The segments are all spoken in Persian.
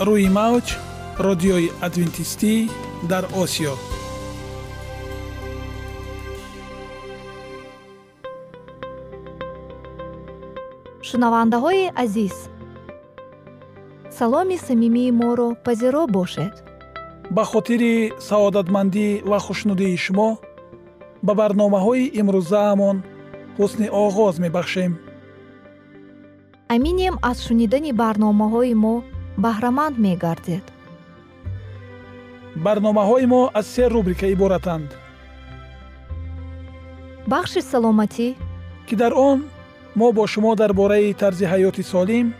روی موج رادیوی ادوینتیستی در آسیا. шунавандаҳои азиз, саломи самимии моро пазиро бошед. ба хотири саодатмандӣ ва хушнудии шумо ба барномаҳои имрӯзаамон ҳусни оғоз мебахшем. аминем аз шунидани барномаҳои мо баҳраманд мегардед. барномаҳои мо аз се рубрика иборатанд. бахши саломатӣ, ки дар он ما با شما درباره طرز حیات سالم،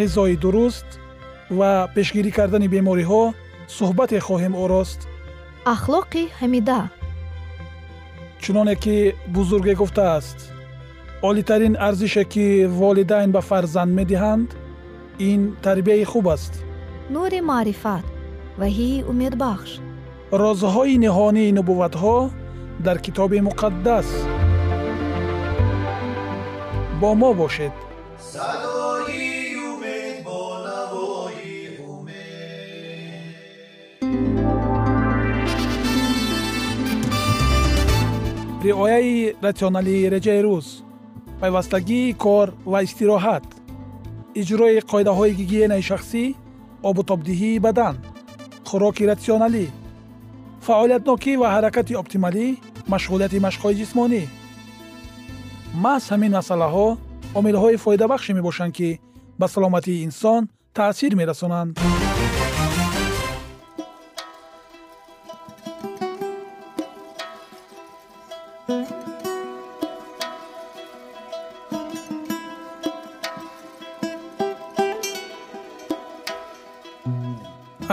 غذای درست و پیشگیری کردن بیماری‌ها صحبت خواهیم آورد. اخلاق حمیده. چنانه که بزرگ گفته است، عالی‌ترین ارزشی که والدین به فرزند می‌دهند، این تربیت خوب است. نور معرفت و هی امید بخش. رازهای نهانی نبوت‌ها در کتاب مقدس. با ما باشید. صدای امید با نوای امید. رعایه راسیونالی رجای روز، پیوستگی کار و استراحت، اجرای قاعده های گیگین شخصی، آب و تابدهی بدن، خوراک راسیونالی، فعالیت نوکی و حرکت اپتیمالی، مشغولیت مشق‌های جسمانی. محض همین مسئله‌ها عامل‌های فایده بخش می‌باشند که به سلامتی انسان تأثیر می‌رسانند.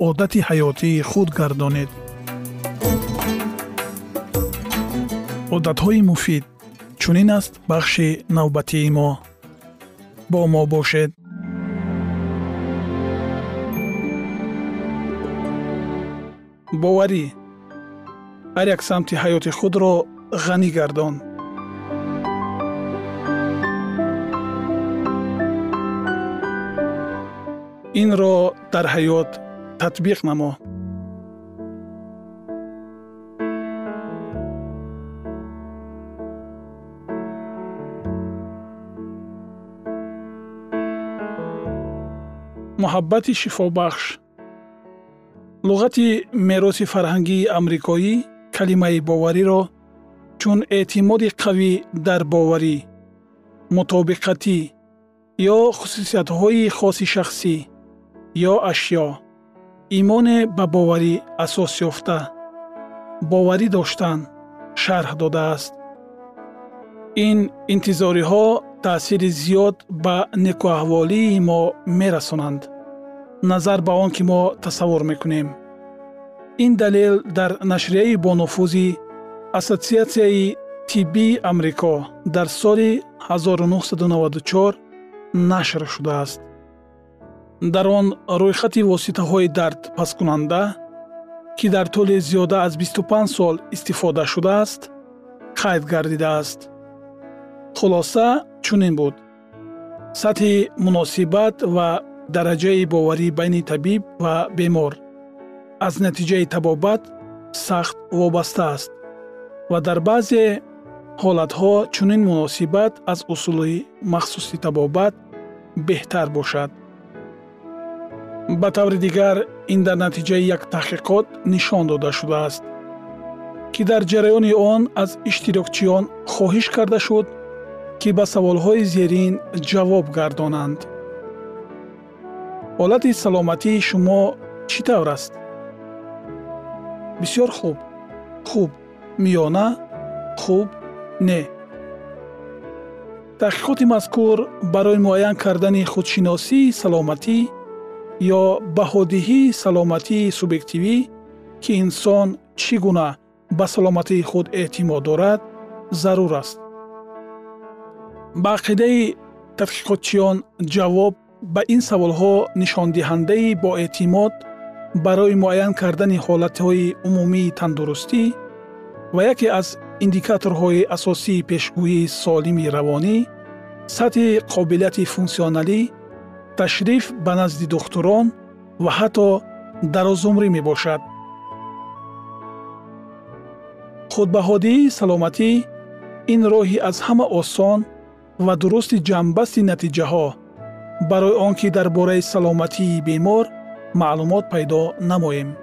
عادت حیاتی خود گردانید. عادت‌های مفید چونین است بخش نوبتی ما. با ما باشد. باوری هر یک سمت حیات خود را غنی گردان. این را در حیات تطبیق نما. محبت شفابخش. لغت میراث فرهنگی آمریکایی کلمه باوری را چون اعتماد قوی در باوری، مطابقتی یا خصوصیت‌های خاص شخصی یا اشیا، ایمان به باوری اساس یافته، باوری داشتن شرح داده است. این انتظاری‌ها تأثیر زیاد به نیکو احوالی ما میرسانند، نظر به آن که ما تصور میکنیم. این دلیل در نشریه بانفوذی اسوسیاسیون طبی آمریکا در سال 1994 نشر شده است. در آن روی خط واسطه های درد پس کننده که در طول زیاده از 25 سال استفاده شده است، قید گردیده است. خلاصه چنین بود: سطح مناسبت و درجه باوری بین طبیب و بیمار از نتیجه تبابت سخت وابسته است و در بعضی حالتها چنین مناسبت از اصول مخصوص تبابت بهتر باشد. به طور دیگر این در نتیجه یک تحقیقات نشان داده شده است که در جریان آن از اشتراکچیان خواهش کرده شد که به سوال‌های زیرین جواب گردانند. حالت سلامتی شما چطور است؟ بسیار خوب، خوب، میانه، خوب، نه. تحقیقات مذکور برای معین کردن خودشناسی سلامتی یا بهادهی سلامتی سوبیکتیوی که انسان چی گونه به سلامتی خود اعتماد دارد ضرور است. با عقیده تحقیقاتچیان جواب به این سوالها نشاندهنده با اعتماد برای معین کردن حالتهای عمومی تندرستی و یکی از ایندیکاتورهای اساسی پیشگویی سالم روانی، سطح قابلیت فونکسیونالی، تشریف به نزد دکتران و حتی دراز عمری می باشد. خودبهادهی سلامتی این راهی از همه آسان و درست جنبست نتیجه ها برای آنکه درباره سلامتی بیمار معلومات پیدا نماییم.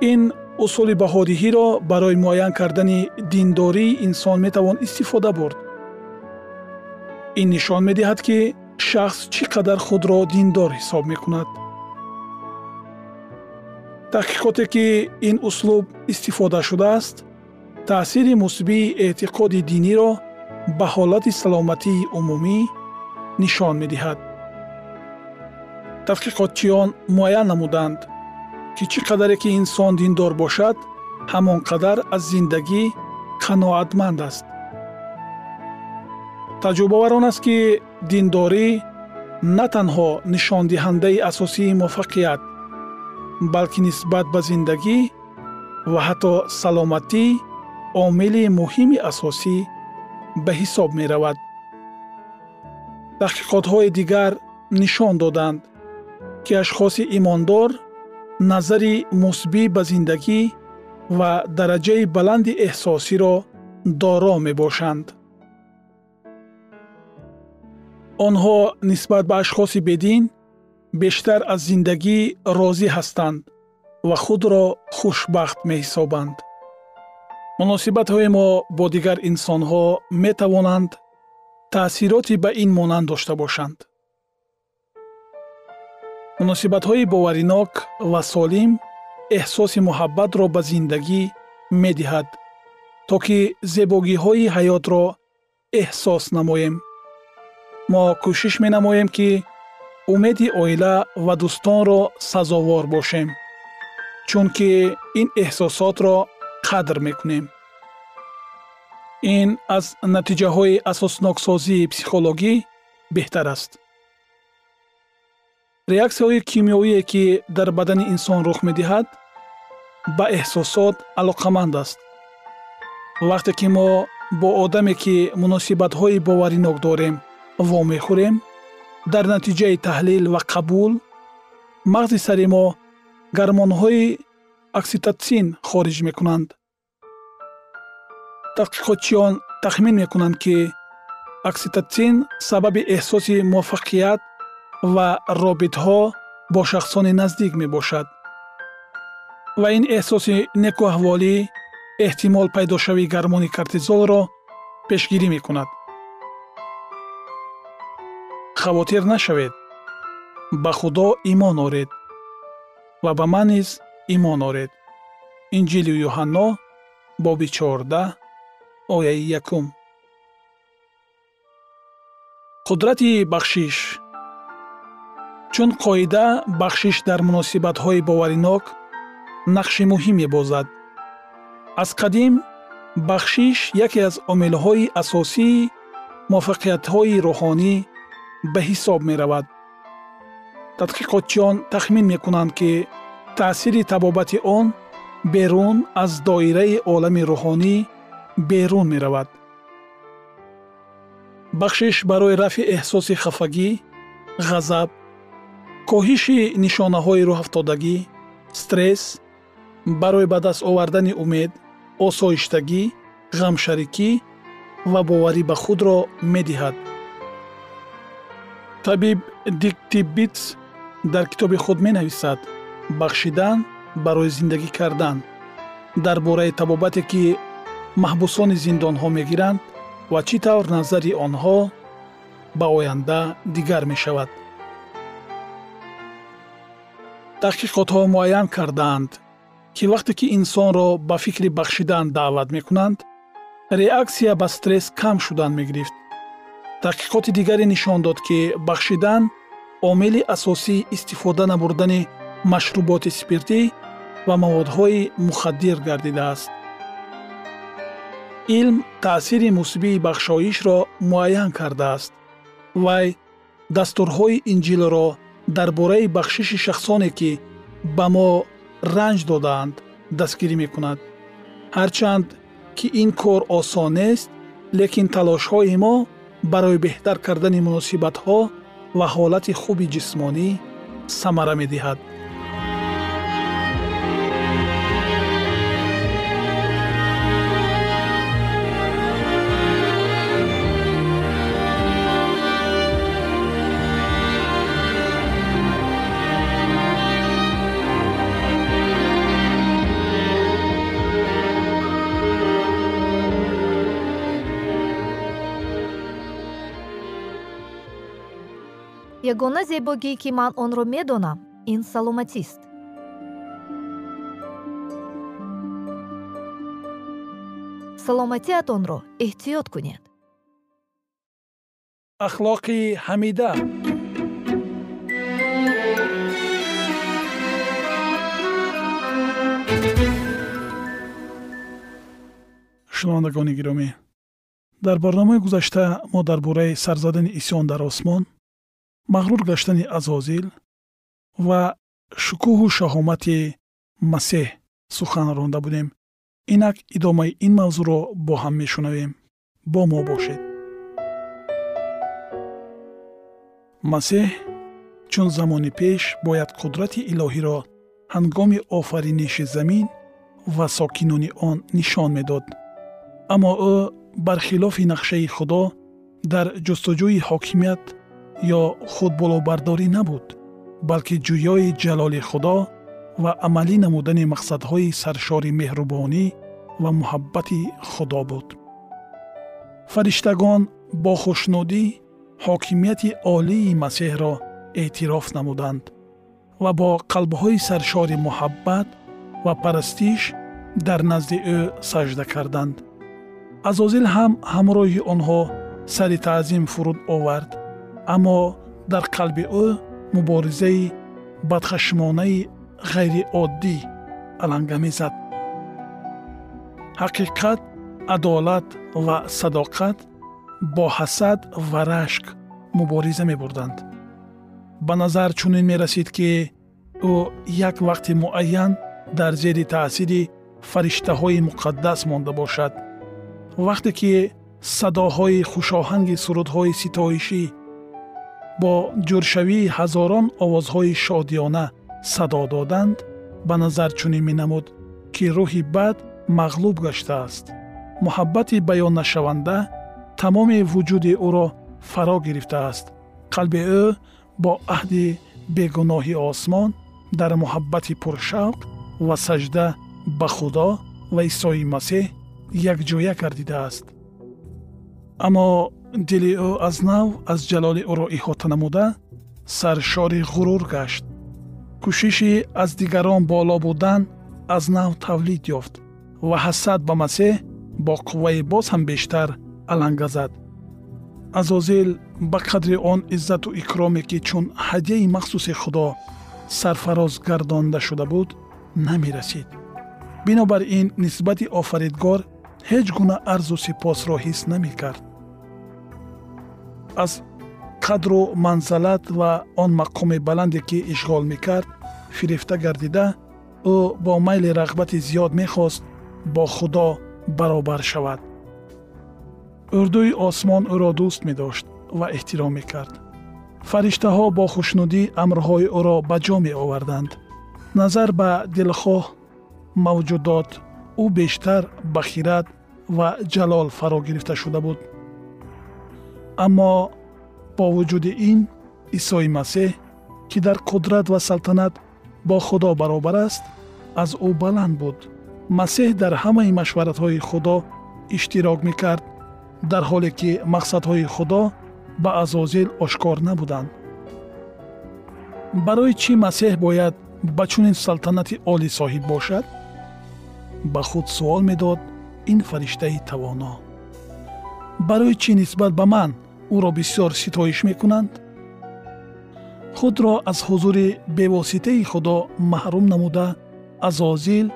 این اصول بهادهی را برای معین کردن دینداری انسان میتوان استفاده برد. این نشان میدهد که شخص چقدر خود را دیندار حساب میکند. تحقیقاتی که این اسلوب استفاده شده است، تأثیر مثبت اعتقاد دینی را به حالت سلامتی عمومی نشان میدهد. تحقیقاتچیان معین نمودند که چقدر که انسان دیندار باشد، همانقدر از زندگی قناعتمند است. تجربه وران است که دینداری نه تنها نشاندهنده اساسی موفقیت، بلکه نسبت به زندگی و حتی سلامتی عامل مهم اساسی به حساب می رود. تحقیقات‌های دیگر نشان دادند که اشخاص ایماندار نظری مثبت به زندگی و درجه بلند احساسی را دارا می باشند. آنها نسبت به اشخاص بدین بیشتر از زندگی راضی هستند و خود را خوشبخت می حسابند. مناسبت های ما با دیگر انسان ها می توانند تأثیراتی به این مانند داشته باشند. مناسبت های باوریناک و سالم احساس محبت را به زندگی می دهد تا که زیبایی های حیات را احساس نماییم. ما کوشش می نماییم که امید عائله و دوستان را سزاوار باشیم، چون که این احساسات را قدر میکنیم. این از نتیجه های اساسناکسازی پسیخولوژی بهتر است. ریاکسی های کیمیایی که در بدن انسان رخ میدهد به احساسات علاقمند است. وقتی که ما با آدمی که مناسبت های باوریناک داریم وامی خوریم، در نتیجه تحلیل و قبول مغز سر ما گرمان‌های اکسیتوسین خارج می‌کنند. تحقیقاتچیان تخمین می‌کنند که اکسیتوسین سبب احساس موفقیت و رابطه‌ها با شخصان نزدیک می‌باشد و این احساس نکواهوالی احتمال پیدا شوی گرمان کورتیزول را پیشگیری می‌کند. خواطر نشوید، به خدا ایمان آرید و به من نیز ایمان آرید. انجیل یوحنا باب 14 آیه 1. قدرت بخشش. چون قاعده بخشش در مناسبت‌های باوریناک نقش مهمی بازد. از قدیم بخشش یکی از عامل‌های اساسی موفقیت‌های روحانی به حساب می رود. تحقیقاتچیان تخمین می کنند که تأثیر تبابت آن بیرون از دایره عالم روحانی بیرون می رود. بخشش برای رفع احساس خفگی، غضب، کاهش نشانه های راه افتادگی، استرس، برای به دست آوردن امید، آسایشتگی، غمشریکی و باوری به خود را می دهد. طبیب دیک تیبیتس در کتاب خود می نویسد بخشیدن برای زندگی کردن در باره تبابتی که محبوسان زندان ها می گیرند و چی طور نظری آنها به آینده دیگر می شود. تحقیقات ها معین کردند که وقتی که انسان را به فکر بخشیدن دعوت می کنند ریاکسیه به استرس کم شدن می گرفت. تحقیقات دیگری نشان داد که بخشیدن عامل اساسی استفاده نبردن مشروبات سپیرتی و موادهای مخدر گردیده است. علم تأثیر مثبی بخشایش را معین کرده است. وی دستورهای انجیل را درباره بخشش شخصانی که به ما رنج دادند دستگیری می‌کند. هرچند که این کار آسان است، لیکن تلاش‌های ما برای بهتر کردن مناسبت‌ها و حالت خوب جسمانی ثمره می‌دهد. یگانه زیبایی که من آن را می‌دانم این سلامتی است. سلامتی‌تان را احتیاط کنید. اخلاق حمیده. شنوندگان گرامی، در برنامه گذشته ما درباره سرزدن عیسیان در آسمان، مغرور گشتن عزازیل و شکوه و شهامت مسیح سخن رانده بودیم. اینک ادامه این موضوع را با هم میشنویم. با ما باشید. مسیح چون زمان پیش باید قدرت الهی را هنگام آفرینش زمین و ساکنان آن نشان میداد، اما او برخلاف نقشه خدا در جستجوی حاکمیت یا خود بالابرداری نبود، بلکه جویای جلال خدا و عملی نمودن مقصدهای سرشار مهربانی و محبت خدا بود. فرشتگان با خوشنودی حاکمیت عالی مسیح را اعتراف نمودند و با قلبهای سرشار محبت و پرستش در نزد او سجده کردند. عزازیل هم همراه آنها سر تعظیم فرود آورد، اما در قلب او مبارزه بدخشمانه غیر عادی علنگمی زد. حقیقت، عدالت و صداقت با حسد و رشک مبارزه می بردند. به نظر چنین می رسید که او یک وقت معین در زیر تأثیر فرشته های مقدس مانده باشد. وقتی که صداهای خوشاهنگ سرودهای ستایشی با جرشوی هزاران آوازهای شادیانه صدا دادند، به نظر چنین می نمود که روح بد مغلوب گشته است. محبت بیان نشونده تمام وجود او را فرا گرفته است. قلب او با عهد بیگناهی آسمان در محبت پرشوق و سجده به خدا و عیسی مسیح یک جویه گردیده است. اما دل او از نو از جلال او را احاطه نموده سرشار غرور گشت. کوشش از دیگران بالا بودن از نو تولید یافت و حسد به مسیح با قوه باز هم بیشتر علنگه زد. عزازیل به قدر آن عزت و اکرامی که چون هدیه مخصوص خدا سرفراز گردانده شده بود نمی رسید. بنابراین نسبت آفریدگار هیچ گونه عرض و سپاس را حس نمی کرد. از قدر و منزلت و آن مقام بلندی که اشغال میکرد فریفته گردیده، او با میل رغبت زیاد میخواست با خدا برابر شود. اردوی آسمان او را دوست میداشت و احترام میکرد. فرشته ها با خوشنودی امرهای او را به جا می آوردند. نظر به دلخواه موجودات او بیشتر به خیرت و جلال فرا گرفته شده بود. اما با وجود این، عیسی مسیح که در قدرت و سلطنت با خدا برابر است از او بلند بود. مسیح در همه مشورت‌های خدا اشتراک می‌کرد، در حالی که مقصدهای خدا به عزازیل آشکار نبودند. برای چی مسیح باید به چنین سلطنت عالی صاحب باشد؟ به خود سوال می‌داد این فرشته توانا. برای چی نسبت به من او را بسیار ستایش میکنند؟ худро аз ҳузури бевоситаи худо маҳрум намуда азозил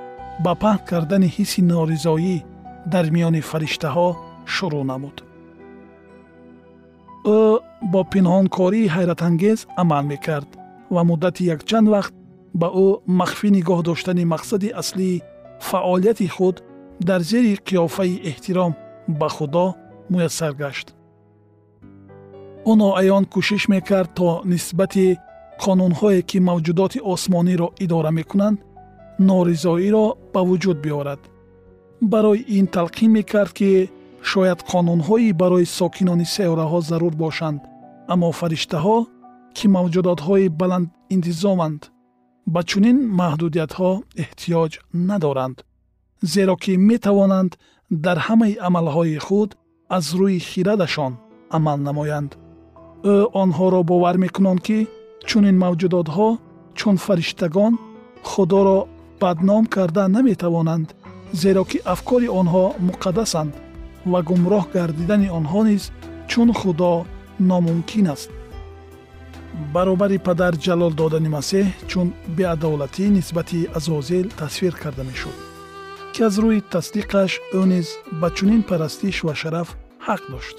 ба паҳн кардани ҳисси норизоӣ дар миёни фариштаҳо шурӯъ намуд. ӯ бо пинҳонкории ҳайратангез амал мекард ва муддати якчанд вақт ба ӯ махфӣ нигоҳ доштани мақсади аслии фаъолияти худ дар зери қиёфаи эҳтиром ба худо муяссар гашт. ӯ ноаён кӯшиш мекард, то нисбати қонунҳое, ки мавҷудоти осмониро идора мекунанд, норизоиро ба вуҷуд биёрад. барои ин талқин мекард, ки шояд қонунҳои барои сокинони сайёраҳо зарур бошанд, аммо фариштаҳо, ки мавҷудотҳои баландинтизоманд, ба чунин маҳдудиятҳо эҳтиёҷ надоранд, зеро ки метавонанд дар ҳамаи амалҳои худ аз рӯи хирадашон амал намоянд. ӯ онҳоро бовар мекунанд, ки чунин мавҷудотҳо чун фариштагон худоро бадном карда наметавонанд, зеро ки афкори онҳо муқаддасанд ва гумроҳ гардидани онҳо низ чун худо номумкин аст. баробари падар ҷалол додани масеҳ чун беадолатӣ нисбати азозил тасвир карда мешуд, ки аз рӯи тасдиқаш ӯ низ ба чунин парастиш ва шараф ҳақ дошт.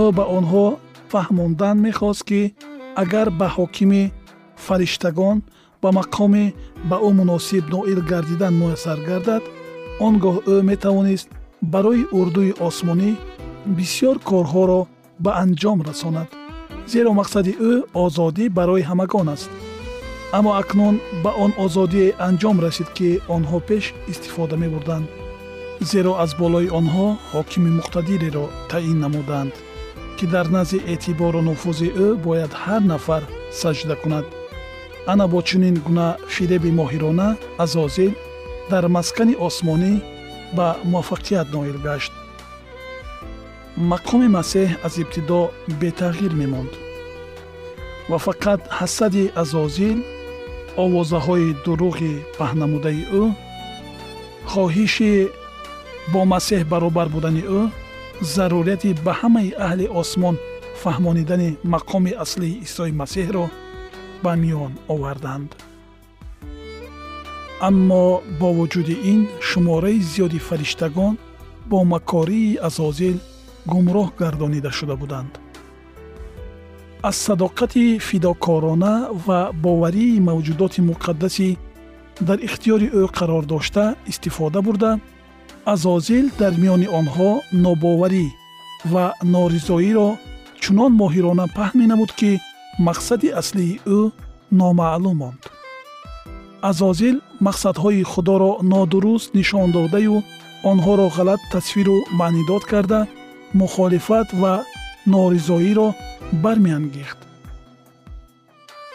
ӯ ба онҳо фаҳмондан мехост, ки агар ба ҳокими фариштагон ба мақоми ба ӯ муносиб ноил гардидан муяссар гардад, он гоҳ ӯ метавонист барои урдуи осмонӣ бисёр корҳоро ба анҷом расонад, зеро мақсади ӯ озодӣ барои ҳамагон аст. аммо акнун ба он озодие анҷом расид, ки онҳо пеш истифода мебурданд, зеро аз болои онҳо ҳокими муқтадиреро таъин намуданд, ки дар назди эътибору нуфузи ӯ бояд ҳар нафар саҷда кунад. ана бо чунин гуна фиреби моҳирона азозил дар маскани осмонӣ ба муваффақият ноил гашт. мақоми масеҳ аз ибтидо бетағйир мемонд ва фақат ҳасади азозил, овозаҳои дурӯғи паҳнамудаи ӯ, хоҳиши бо масеҳ баробар будани ӯ, зарурияти ба ҳамаи аҳли осмон фаҳмонидани мақоми аслии исои масеҳро ба миён оварданд. аммо бо вуҷуди ин, шумораи зиёди фариштагон бо макории азозил гумроҳ гардонида шуда буданд. аз садоқати фидокорона ва боварии мавҷудоти муқаддаси дар ихтиёри ӯ қарор дошта истифода бурда, азозил дар миёни онҳо нобоварӣ ва норизоиро чунон моҳирона паҳн менамуд, ки мақсади аслии ӯ номаълум монд. азозил мақсадҳои худоро нодуруст нишон додаю онҳоро ғалат тасвиру маънидод карда, мухолифат ва норизоиро бармеангехт.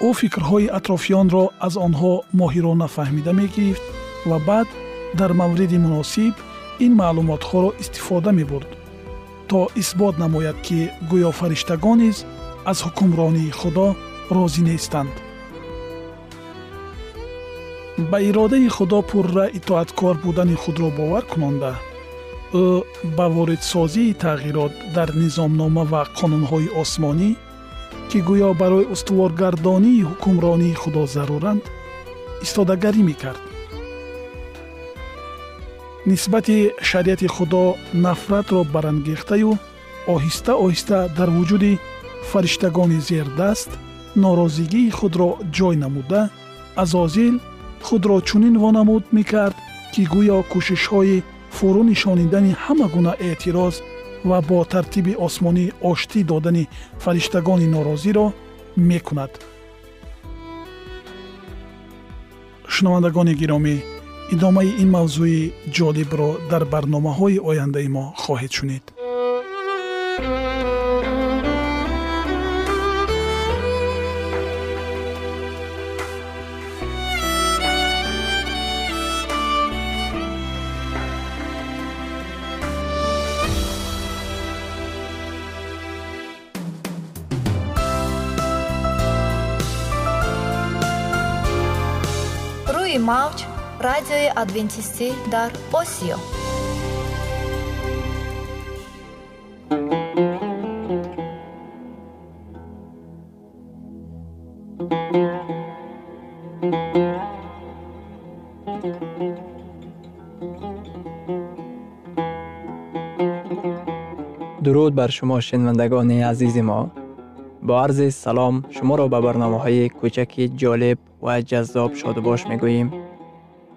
ӯ фикрҳои атрофиёнро аз онҳо моҳирона фаҳмида мегирифт ва баъд дар мавриди муносиб ин маълумотҳоро истифода мебурд, то исбот намояд, ки гӯё фариштагон низ аз ҳукмронии худо розӣ нестанд. ба иродаи худо пурра итоаткор будани худро бовар кунонда, ӯ ба воридсозии тағйирот дар низомнома ва қонунҳои осмонӣ, ки гӯё барои устуворгардонии ҳукмронии худо заруранд, истодагарӣ мекард. нисбати шариати худо нафратро барангехтаю оҳиста оҳиста дар вуҷуди фариштагони зердаст норозигии худро ҷой намуда, азозил худро чунин вонамуд мекард, ки гӯё кӯшишҳои фурӯ нишонидани ҳама гуна эътироз ва бо тартиби осмонӣ оштӣ додани фариштагони норозиро мекунад. шунавандагони гиромӣ, идомаи ин мавзӯи ҷолибро дар барномаҳои ояндаи мо хоҳед шунид. рӯи мавҷ радиои адвентистӣ дар Осиё. درود بر شما شنوندگان عزیز ما. با عرض سلام شما را به برنامه‌های کوچک جالب و جذاب شادباش می‌گوییم.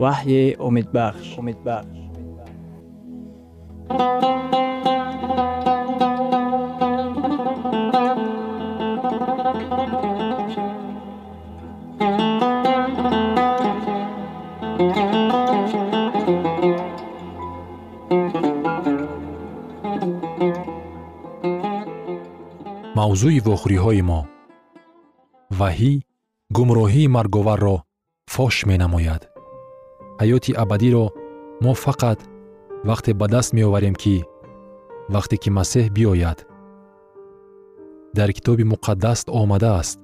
وحی امیدبخش. موضوع وخوری‌های ما وحی گمراهی مرگوور را فاش می‌نماید. حیات ابدی را ما فقط وقتی به دست می‌آوریم که وقتی که مسیح بیاید. در کتاب مقدس آمده است: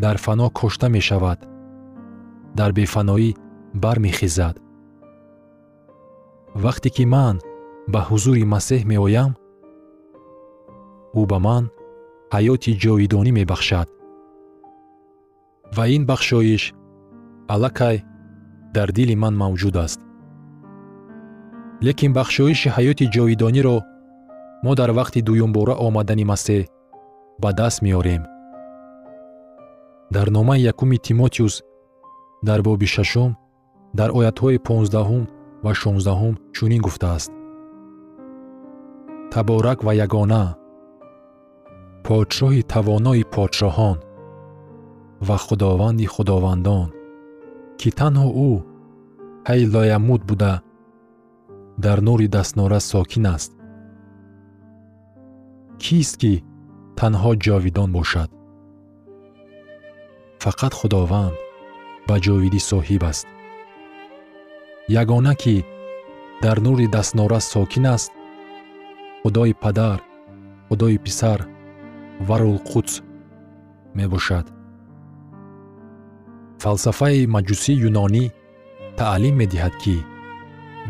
در فنا کشته می‌شود، در بی‌فنایی برمی‌خیزد. وقتی که من به حضور مسیح می‌آیم، او به من حیات جاودانی می‌بخشد و این بخشایش الکی در دل من موجود است. لیکن بخشایش حیات جاودانی را ما در وقت دوم باره آمدن مسیح به دست می‌آوریم. در نامه یکم تیموتئوس در باب ششم در آیات‌های 15 و 16 چنین گفته است: تبارک و یگانه پادشاه توانای پادشاهان و خداوندی خداوندان که تنها او حی لایموت بوده، در نور دستناره ساکن است. کیست که تنها جاویدان باشد؟ فقط خداوند به جاویدی صاحب است. یگانه که در نور دستناره ساکن است، خدای پدر، خدای پسر و روح القدس می باشد. فلسفه مجوسی یونانی تعلیم می دهد که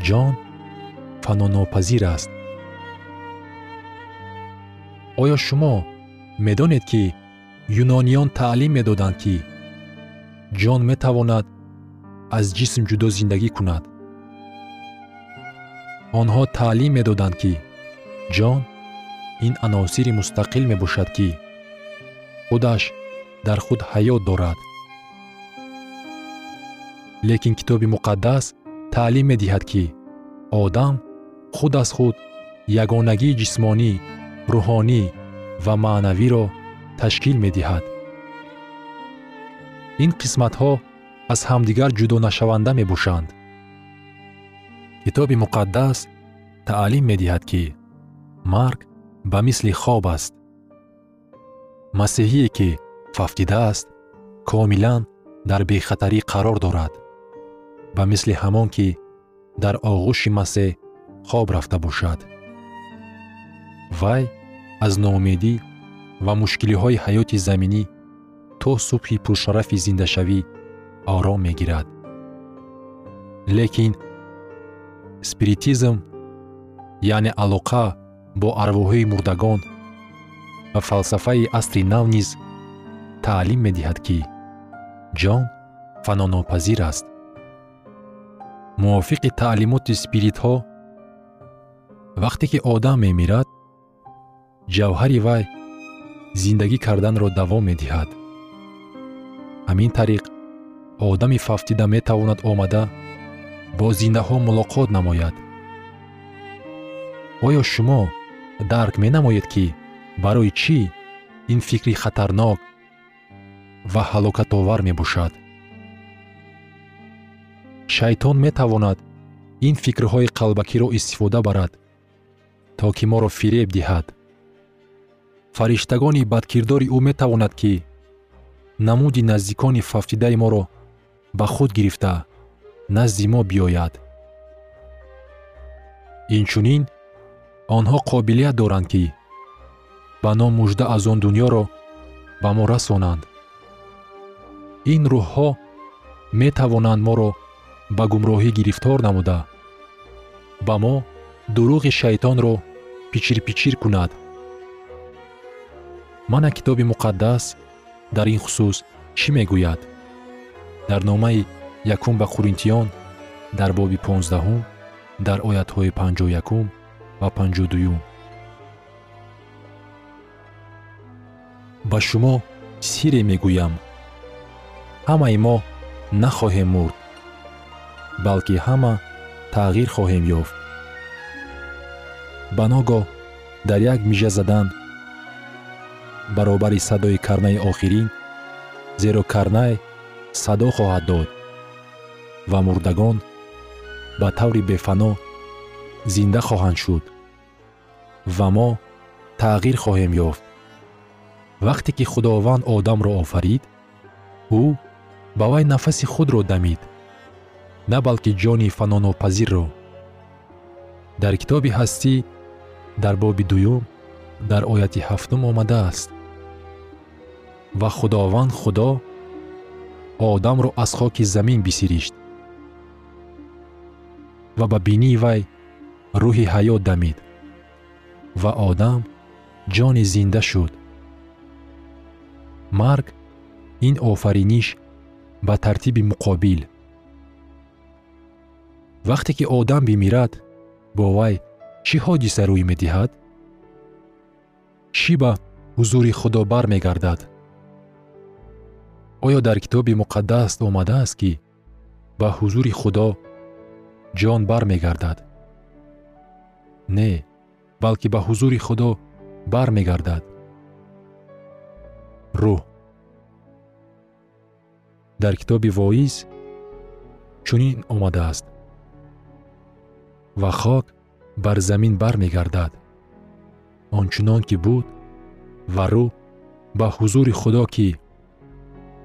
جان فناناپذیر است. آیا شما می دانید که یونانیان تعلیم می دادند که جان می تواند از جسم جدا زندگی کند؟ آنها تعلیم می دادند که جان این عناصر مستقل می باشد که خودش در خود حیات دارد. لیکن کتاب مقدس تعلیم می دهد که آدم خود از خود یگانگی جسمانی، روحانی و معنوی را تشکیل می دهد. این قسمت ها از همدیگر جدا نشونده می باشند. کتاب مقدس تعلیم می دهد که مرگ به مثل خواب است. مسیحی که ففتیده است کاملا در بیخطری قرار دارد، به مثل همان که در آغوش مسیح خواب رفته باشد. وی از ناامیدی و مشکلی های حیات زمینی تا صبح پرشرف زنده شوی آرام می گیرد. لیکن اسپریتیزم یعنی علاقه با ارواح مردگان و فلسفه عصر نو نیز تعلیم می‌دهد که جان فناناپذیر است. موافق تعلیمات اسپریت ها وقتی که آدم می‌میرد، جوهر وی زندگی کردن را دوام می‌دهد. همین طریق آدم ففتیده می‌تواند آمده با زنده ها ملاقات نماید. آیا شما درک می نماید که برای چی این فکری خطرناک و هلاکت آور می باشد؟ شیطان می تواند این فکرهای قلبکی را استفاده برد تا که ما را فریب دهد. فرشتگان بدکردار او می تواند که نمود نزدیکان ففتیده ما را به خود گرفته نزد ما بیاید инчунин آنها قابلیت دارند که بنا مژده از آن دنیا را به ما رسانند. این روح ها می توانند ما را به گمراهی گرفتار نموده به ما دروغ شیطان را پیچیر پیچیر کند. من کتاب مقدس در این خصوص چی می گوید؟ در نامه یکم به قرنتیان در باب 15 در آیت های 51 و 52 به شما سیر می گویم همه ما نخواهیم مرد بلکه همه تغییر خواهیم یافت. بناگاه در یک میجه زدن برابر صدای کرنه آخرین، زیرا کرنه صدا خواهد داد و مردگان به طور بی‌فنا زنده خواهند شد و ما تغییر خواهیم یافت. وقتی که خداوند آدم را آفرید، او به وی نفس خود را دمید، نه بلکه جان فناناپذیر را. در کتاب هستی در باب 2 در آیت 7 آمده است: و خداوند خدا آدم را از خاک زمین بسیریشت و به بینی وی روح حیات دمید و آدم جان زنده شد. مرگ این آفرینش به ترتیب مقابل. وقتی که آدم بمیرد با وی چی حادثه روی می دهد؟ چی به حضور خدا بر می گردد؟ آیا در کتاب مقدس آمده است که به حضور خدا جان بر می گردد؟ نه، بلکه به حضور خدا بر می گردد روح. در کتاب واعظ چنین آمده است: و خاک بر زمین بر می گردد آنچنان که بود و روح به حضور خدا که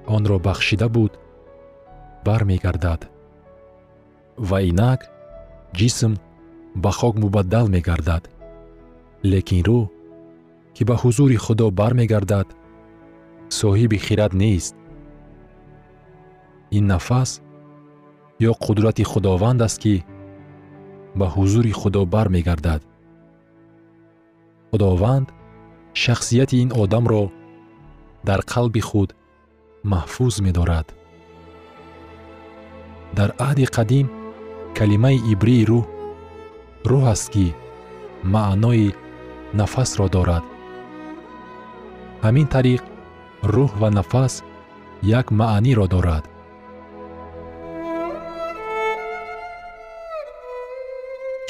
آن را بخشیده بود بر می گردد و اینک جسم به خاک مبدل می گردد، لیکن روح که به حضور خدا بر می گردد صاحب خرد نیست. این نفس یا قدرت خداوند است که به حضور خدا بر می گردد. خداوند شخصیت این آدم را در قلب خود محفوظ می دارد. در عهد قدیم کلمه عبری روح است که معنای نفس را دارد. همین طریق روح و نفس یک معنی را دارد.